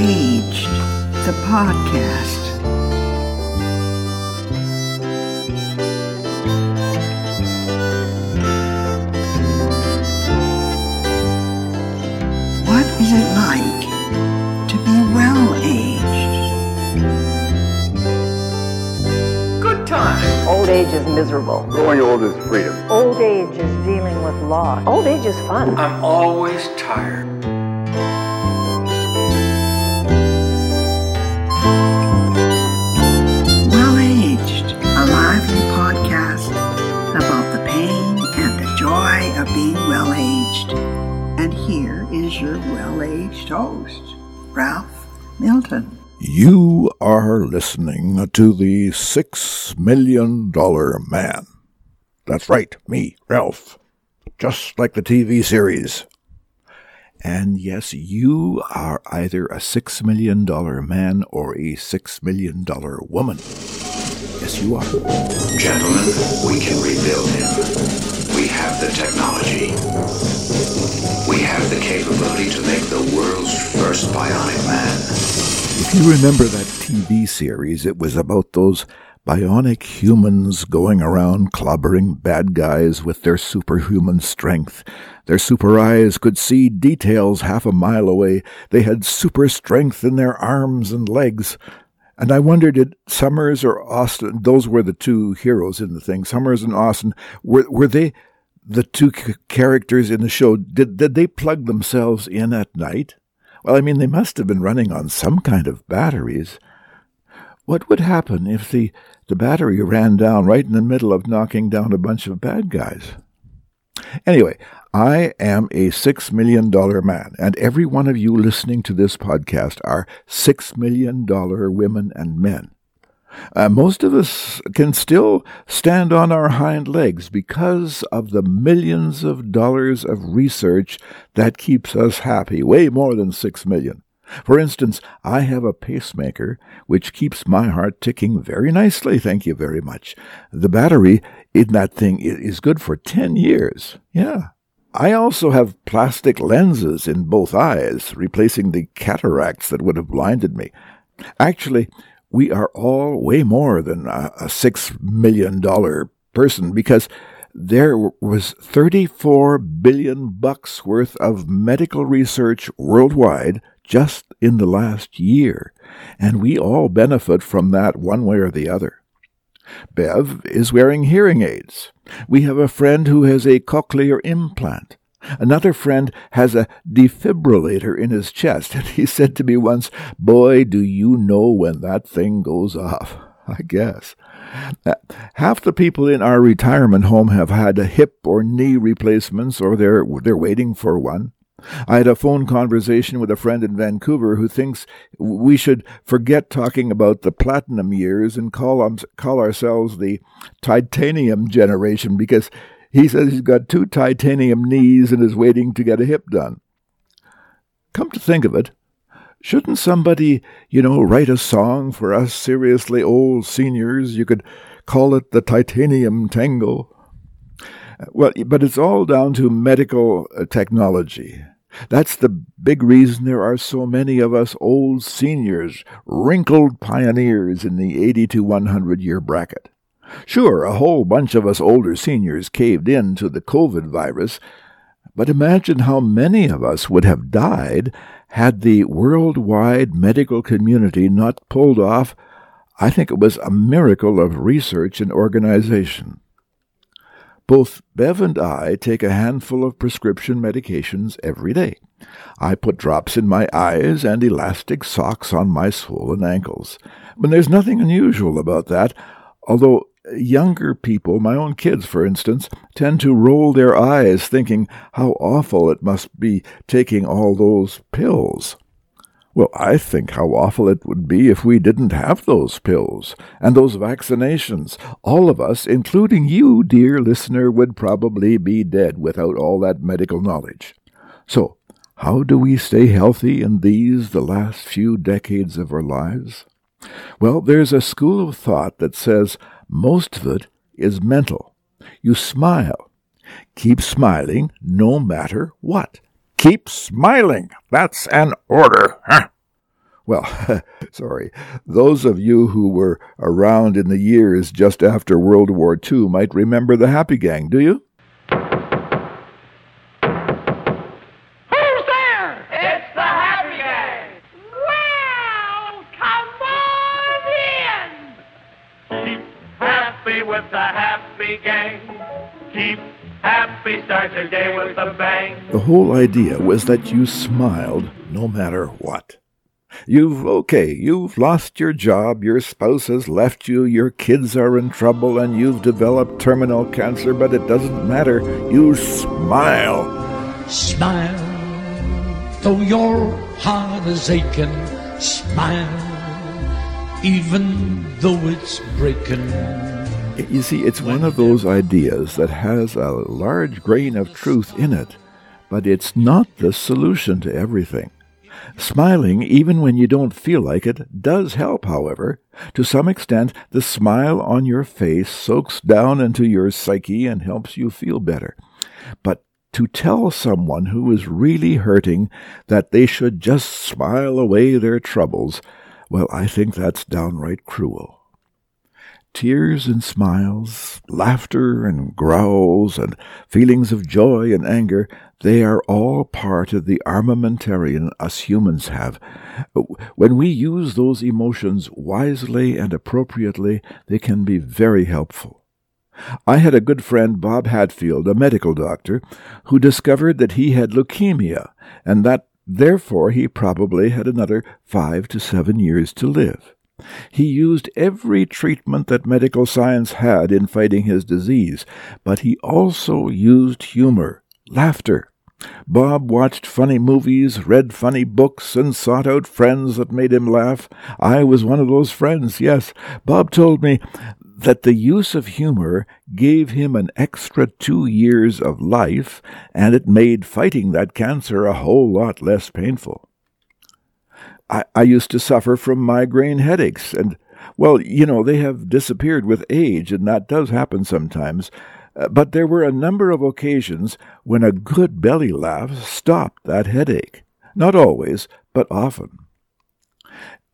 Well-Aged, the podcast. What is it like to be well-aged? Good time. Old age is miserable. Growing old is freedom. Old age is dealing with law. Old age is fun. I'm always tired. Of being well-aged. And here is your well-aged host, Ralph Milton. You are listening to the $6 Million Man. That's right, me, Ralph. Just like the TV series. And yes, you are either a $6 million man or a $6 million woman. Yes, you are. Gentlemen, we can rebuild him. We have the technology. We have the capability to make the world's first bionic man. If you remember that TV series, it was about those bionic humans going around clobbering bad guys with their superhuman strength. Their super eyes could see details half a mile away. They had super strength in their arms and legs. And I wondered, did Summers or Austin, those were the two heroes in the thing, Summers and Austin, were they the two characters in the show? Did they plug themselves in at night? Well, I mean, they must have been running on some kind of batteries. What would happen if the battery ran down right in the middle of knocking down a bunch of bad guys? Anyway, I am a $6 million man, and every one of you listening to this podcast are $6 million women and men. Most of us can still stand on our hind legs because of the millions of dollars of research that keeps us happy, way more than 6 million. For instance, I have a pacemaker which keeps my heart ticking very nicely, thank you very much. The battery in that thing is good for 10 years. Yeah. I also have plastic lenses in both eyes, replacing the cataracts that would have blinded me. Actually, we are all way more than a $6 million person, because there was $34 billion worth of medical research worldwide just in the last year, and we all benefit from that one way or the other. Bev is wearing hearing aids. We have a friend who has a cochlear implant. Another friend has a defibrillator in his chest, and he said to me once, "Boy, do you know when that thing goes off." I guess. Half the people in our retirement home have had a hip or knee replacements, or they're waiting for one. I had a phone conversation with a friend in Vancouver who thinks we should forget talking about the platinum years and call ourselves the titanium generation, because he says he's got two titanium knees and is waiting to get a hip done. Come to think of it, shouldn't somebody, write a song for us seriously old seniors? You could call it the Titanium Tango. Well, but it's all down to medical technology. That's the big reason there are so many of us old seniors, wrinkled pioneers in the 80 to 100-year bracket. Sure, a whole bunch of us older seniors caved in to the COVID virus, but imagine how many of us would have died had the worldwide medical community not pulled off, I think it was a miracle of research and organization. Both Bev and I take a handful of prescription medications every day. I put drops in my eyes and elastic socks on my swollen ankles. But there's nothing unusual about that, although younger people, my own kids for instance, tend to roll their eyes thinking how awful it must be taking all those pills. Well, I think how awful it would be if we didn't have those pills and those vaccinations. All of us, including you, dear listener, would probably be dead without all that medical knowledge. So, how do we stay healthy in the last few decades of our lives? Well, there's a school of thought that says most of it is mental. You smile. Keep smiling no matter what. Keep smiling. That's an order. Huh? well, sorry, those of you who were around in the years just after World War II might remember the Happy Gang, do you? The whole idea was that you smiled no matter what. You've lost your job, your spouse has left you, your kids are in trouble, and you've developed terminal cancer, but it doesn't matter. You smile. Smile, though your heart is aching. Smile, even though it's breaking. You see, it's one of those ideas that has a large grain of truth in it, but it's not the solution to everything. Smiling, even when you don't feel like it, does help, however. To some extent, the smile on your face soaks down into your psyche and helps you feel better. But to tell someone who is really hurting that they should just smile away their troubles, well, I think that's downright cruel. Tears and smiles, laughter and growls, and feelings of joy and anger, they are all part of the armamentarium us humans have. When we use those emotions wisely and appropriately, they can be very helpful. I had a good friend, Bob Hatfield, a medical doctor, who discovered that he had leukemia, and that therefore he probably had another 5 to 7 years to live. He used every treatment that medical science had in fighting his disease, but he also used humor, laughter. Bob watched funny movies, read funny books, and sought out friends that made him laugh. I was one of those friends, yes. Bob told me that the use of humor gave him an extra 2 years of life, and it made fighting that cancer a whole lot less painful. I used to suffer from migraine headaches, and, well, they have disappeared with age, and that does happen sometimes. But there were a number of occasions when a good belly laugh stopped that headache. Not always, but often.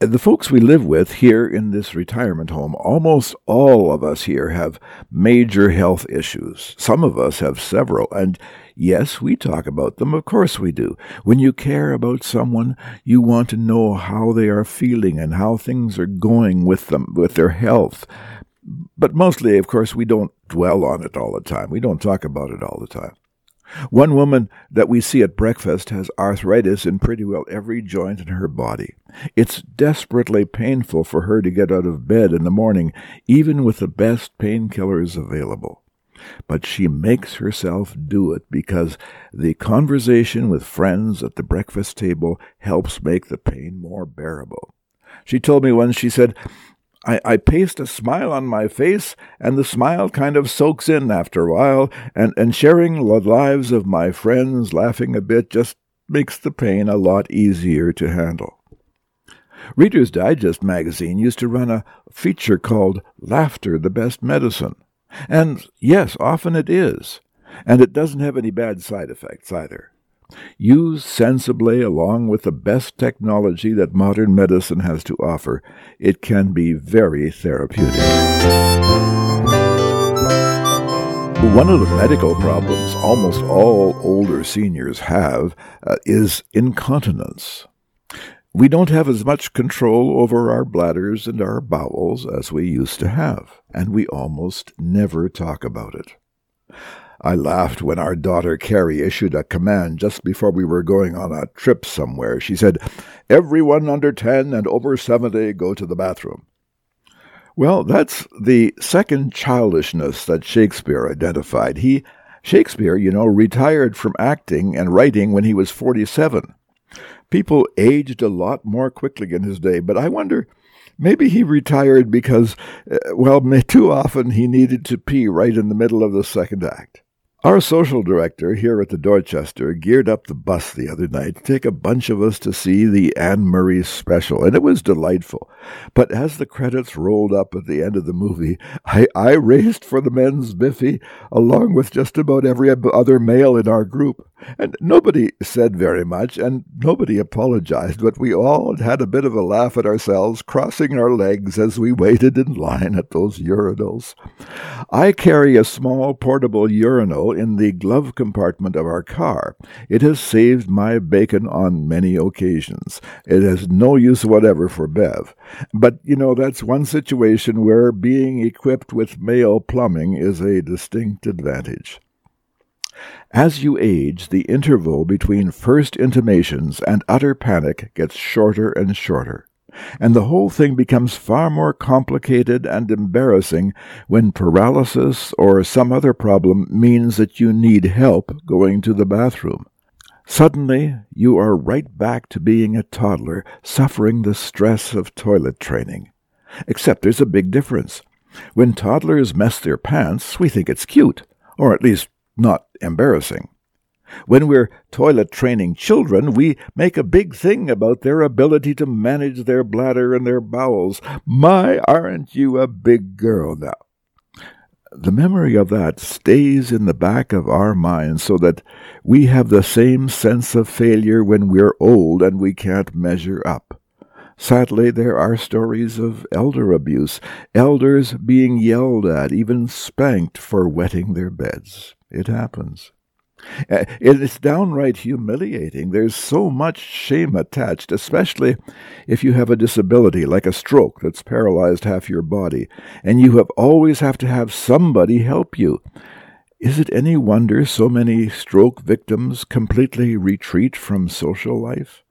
The folks we live with here in this retirement home, almost all of us here have major health issues. Some of us have several, and yes, we talk about them. Of course we do. When you care about someone, you want to know how they are feeling and how things are going with them, with their health. But mostly, of course, we don't dwell on it all the time. We don't talk about it all the time. One woman that we see at breakfast has arthritis in pretty well every joint in her body. It's desperately painful for her to get out of bed in the morning, even with the best painkillers available. But she makes herself do it because the conversation with friends at the breakfast table helps make the pain more bearable. She told me once, she said, I paste a smile on my face, and the smile kind of soaks in after a while, and sharing the lives of my friends, laughing a bit, just makes the pain a lot easier to handle. Reader's Digest magazine used to run a feature called Laughter, the Best Medicine. And yes, often it is. And it doesn't have any bad side effects either. Used sensibly along with the best technology that modern medicine has to offer, it can be very therapeutic. One of the medical problems almost all older seniors have is incontinence. We don't have as much control over our bladders and our bowels as we used to have, and we almost never talk about it. I laughed when our daughter Carrie issued a command just before we were going on a trip somewhere. She said, "Everyone under 10 and over 70 go to the bathroom." Well, that's the second childishness that Shakespeare identified. Shakespeare, retired from acting and writing when he was 47. People aged a lot more quickly in his day, but I wonder, maybe he retired because, too often he needed to pee right in the middle of the second act. Our social director here at the Dorchester geared up the bus the other night to take a bunch of us to see the Anne Murray special, and it was delightful. But as the credits rolled up at the end of the movie, I raced for the men's biffy along with just about every other male in our group. And nobody said very much, and nobody apologized, but we all had a bit of a laugh at ourselves, crossing our legs as we waited in line at those urinals. I carry a small portable urinal in the glove compartment of our car. It has saved my bacon on many occasions. It has no use whatever for Bev. But, you know, that's one situation where being equipped with male plumbing is a distinct advantage. As you age, the interval between first intimations and utter panic gets shorter and shorter, and the whole thing becomes far more complicated and embarrassing when paralysis or some other problem means that you need help going to the bathroom. Suddenly, you are right back to being a toddler, suffering the stress of toilet training. Except there's a big difference. When toddlers mess their pants, we think it's cute, or at least not embarrassing. When we're toilet-training children, we make a big thing about their ability to manage their bladder and their bowels. My, aren't you a big girl now? The memory of that stays in the back of our minds so that we have the same sense of failure when we're old and we can't measure up. Sadly, there are stories of elder abuse, elders being yelled at, even spanked for wetting their beds. It happens. It's downright humiliating. There's so much shame attached, especially if you have a disability like a stroke that's paralyzed half your body, and you always have to have somebody help you. Is it any wonder so many stroke victims completely retreat from social life?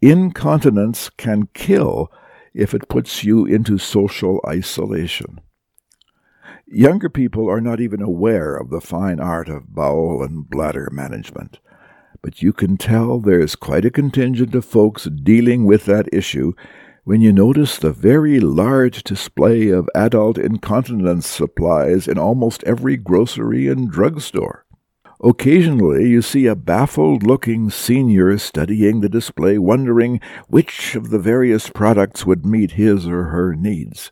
Incontinence can kill if it puts you into social isolation. Younger people are not even aware of the fine art of bowel and bladder management, but you can tell there's quite a contingent of folks dealing with that issue when you notice the very large display of adult incontinence supplies in almost every grocery and drugstore. Occasionally you see a baffled-looking senior studying the display, wondering which of the various products would meet his or her needs.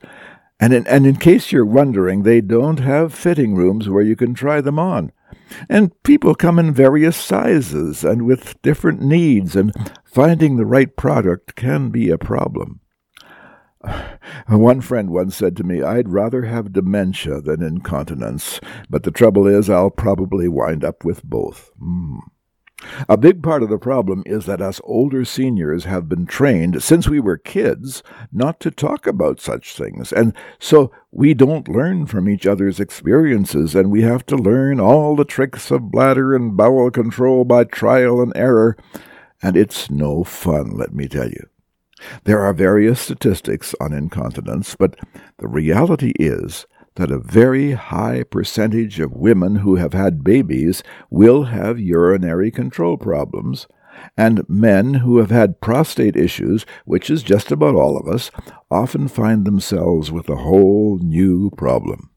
And in case you're wondering, they don't have fitting rooms where you can try them on. And people come in various sizes and with different needs, and finding the right product can be a problem. One friend once said to me, "I'd rather have dementia than incontinence, but the trouble is I'll probably wind up with both." A big part of the problem is that us older seniors have been trained, since we were kids, not to talk about such things, and so we don't learn from each other's experiences, and we have to learn all the tricks of bladder and bowel control by trial and error, and it's no fun, let me tell you. There are various statistics on incontinence, but the reality is that a very high percentage of women who have had babies will have urinary control problems, and men who have had prostate issues, which is just about all of us, often find themselves with a whole new problem.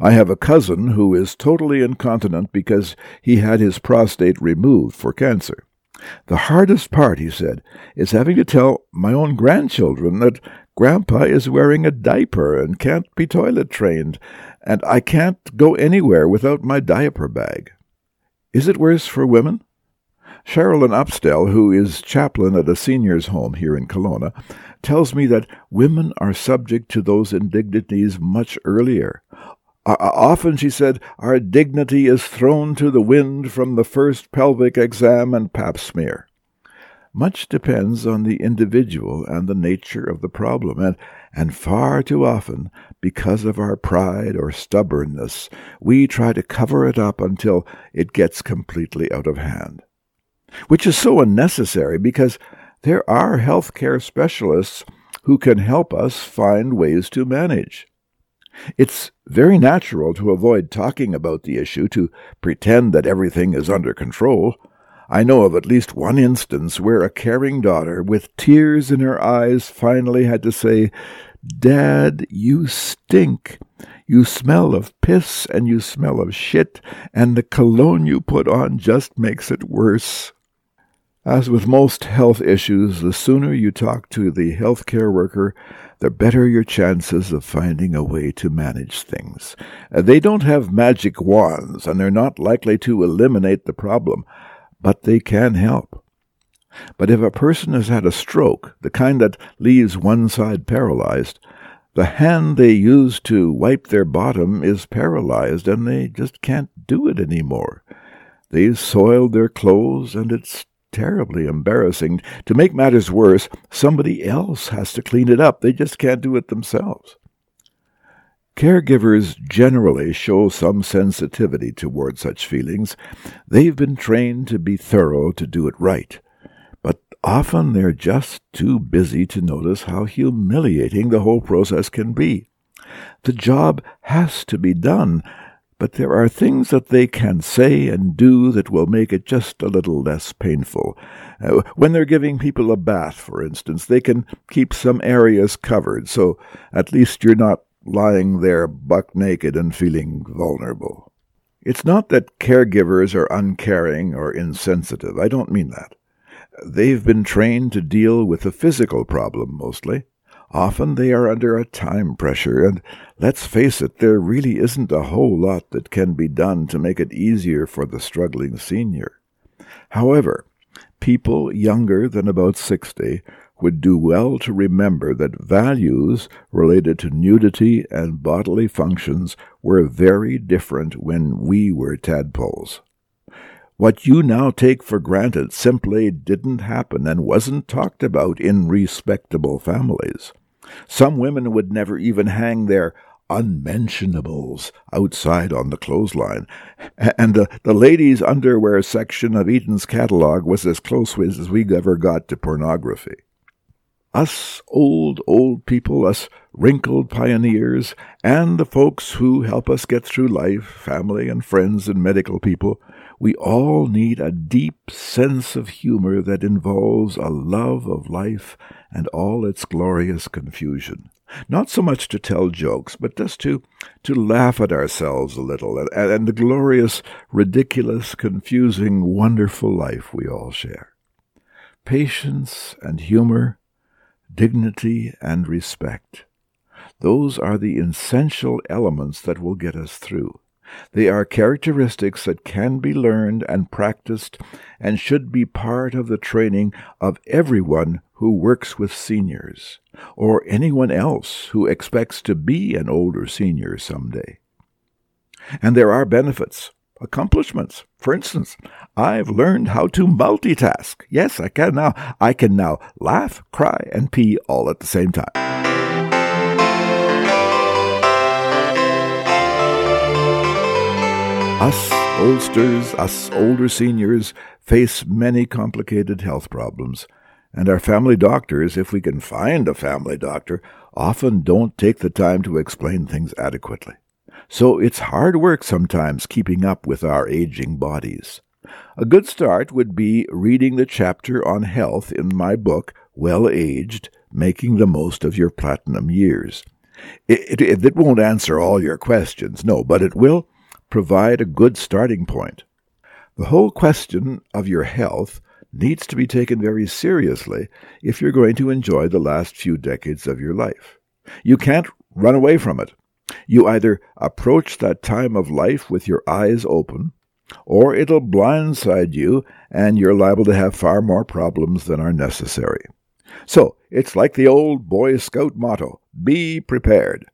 I have a cousin who is totally incontinent because he had his prostate removed for cancer. "The hardest part," he said, "is having to tell my own grandchildren that Grandpa is wearing a diaper and can't be toilet-trained, and I can't go anywhere without my diaper bag." Is it worse for women? Sherilyn Upstell, who is chaplain at a seniors' home here in Kelowna, tells me that women are subject to those indignities much earlier. Often, she said, our dignity is thrown to the wind from the first pelvic exam and pap smear. Much depends on the individual and the nature of the problem, and far too often, because of our pride or stubbornness, we try to cover it up until it gets completely out of hand. Which is so unnecessary, because there are healthcare specialists who can help us find ways to manage. It's very natural to avoid talking about the issue, to pretend that everything is under control. I know of at least one instance where a caring daughter, with tears in her eyes, finally had to say, "Dad, you stink. You smell of piss and you smell of shit, and the cologne you put on just makes it worse." As with most health issues, the sooner you talk to the healthcare worker, the better your chances of finding a way to manage things. They don't have magic wands, and they're not likely to eliminate the problem, but they can help. But if a person has had a stroke, the kind that leaves one side paralyzed, the hand they use to wipe their bottom is paralyzed, and they just can't do it anymore. They've soiled their clothes, and it's terribly embarrassing. To make matters worse, somebody else has to clean it up. They just can't do it themselves. Caregivers generally show some sensitivity toward such feelings. They've been trained to be thorough, to do it right. But often they're just too busy to notice how humiliating the whole process can be. The job has to be done, but there are things that they can say and do that will make it just a little less painful. When they're giving people a bath, for instance, they can keep some areas covered, so at least you're not lying there buck naked and feeling vulnerable. It's not that caregivers are uncaring or insensitive. I don't mean that. They've been trained to deal with the physical problem mostly. Often they are under a time pressure, and let's face it, there really isn't a whole lot that can be done to make it easier for the struggling senior. However, people younger than about 60 would do well to remember that values related to nudity and bodily functions were very different when we were tadpoles. What you now take for granted simply didn't happen and wasn't talked about in respectable families. Some women would never even hang their unmentionables outside on the clothesline, and the ladies' underwear section of Eaton's catalog was as close as we ever got to pornography. Us old people, us wrinkled pioneers, and the folks who help us get through life, family and friends and medical people, we all need a deep sense of humor that involves a love of life and all its glorious confusion. Not so much to tell jokes, but just to laugh at ourselves a little and the glorious, ridiculous, confusing, wonderful life we all share. Patience and humor, dignity and respect. Those are the essential elements that will get us through. They are characteristics that can be learned and practiced and should be part of the training of everyone who works with seniors or anyone else who expects to be an older senior someday. And there are benefits, accomplishments. For instance, I've learned how to multitask. Yes, I can now. I can now laugh, cry, and pee all at the same time. Us oldsters, us older seniors, face many complicated health problems, and our family doctors, if we can find a family doctor, often don't take the time to explain things adequately. So it's hard work sometimes keeping up with our aging bodies. A good start would be reading the chapter on health in my book, Well-Aged, Making the Most of Your Platinum Years. It won't answer all your questions, no, but it will provide a good starting point. The whole question of your health needs to be taken very seriously if you're going to enjoy the last few decades of your life. You can't run away from it. You either approach that time of life with your eyes open, or it'll blindside you, and you're liable to have far more problems than are necessary. So, it's like the old Boy Scout motto, be prepared.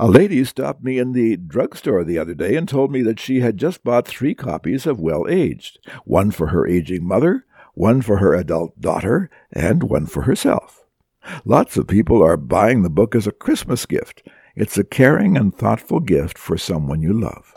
A lady stopped me in the drugstore the other day and told me that she had just bought 3 copies of Well-Aged, one for her aging mother, one for her adult daughter, and one for herself. Lots of people are buying the book as a Christmas gift. It's a caring and thoughtful gift for someone you love.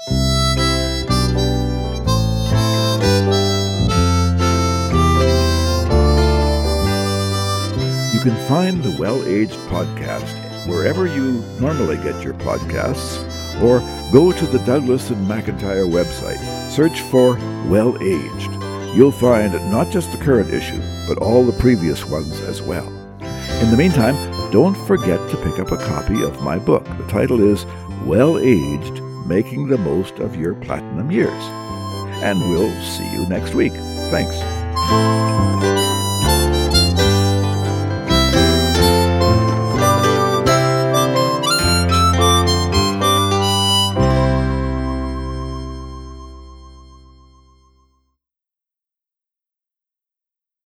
You can find the Well-Aged podcast wherever you normally get your podcasts, or go to the Douglas and McIntyre website. Search for Well-Aged. You'll find not just the current issue, but all the previous ones as well. In the meantime, don't forget to pick up a copy of my book. The title is Well-Aged, Making the Most of Your Platinum Years. And we'll see you next week. Thanks.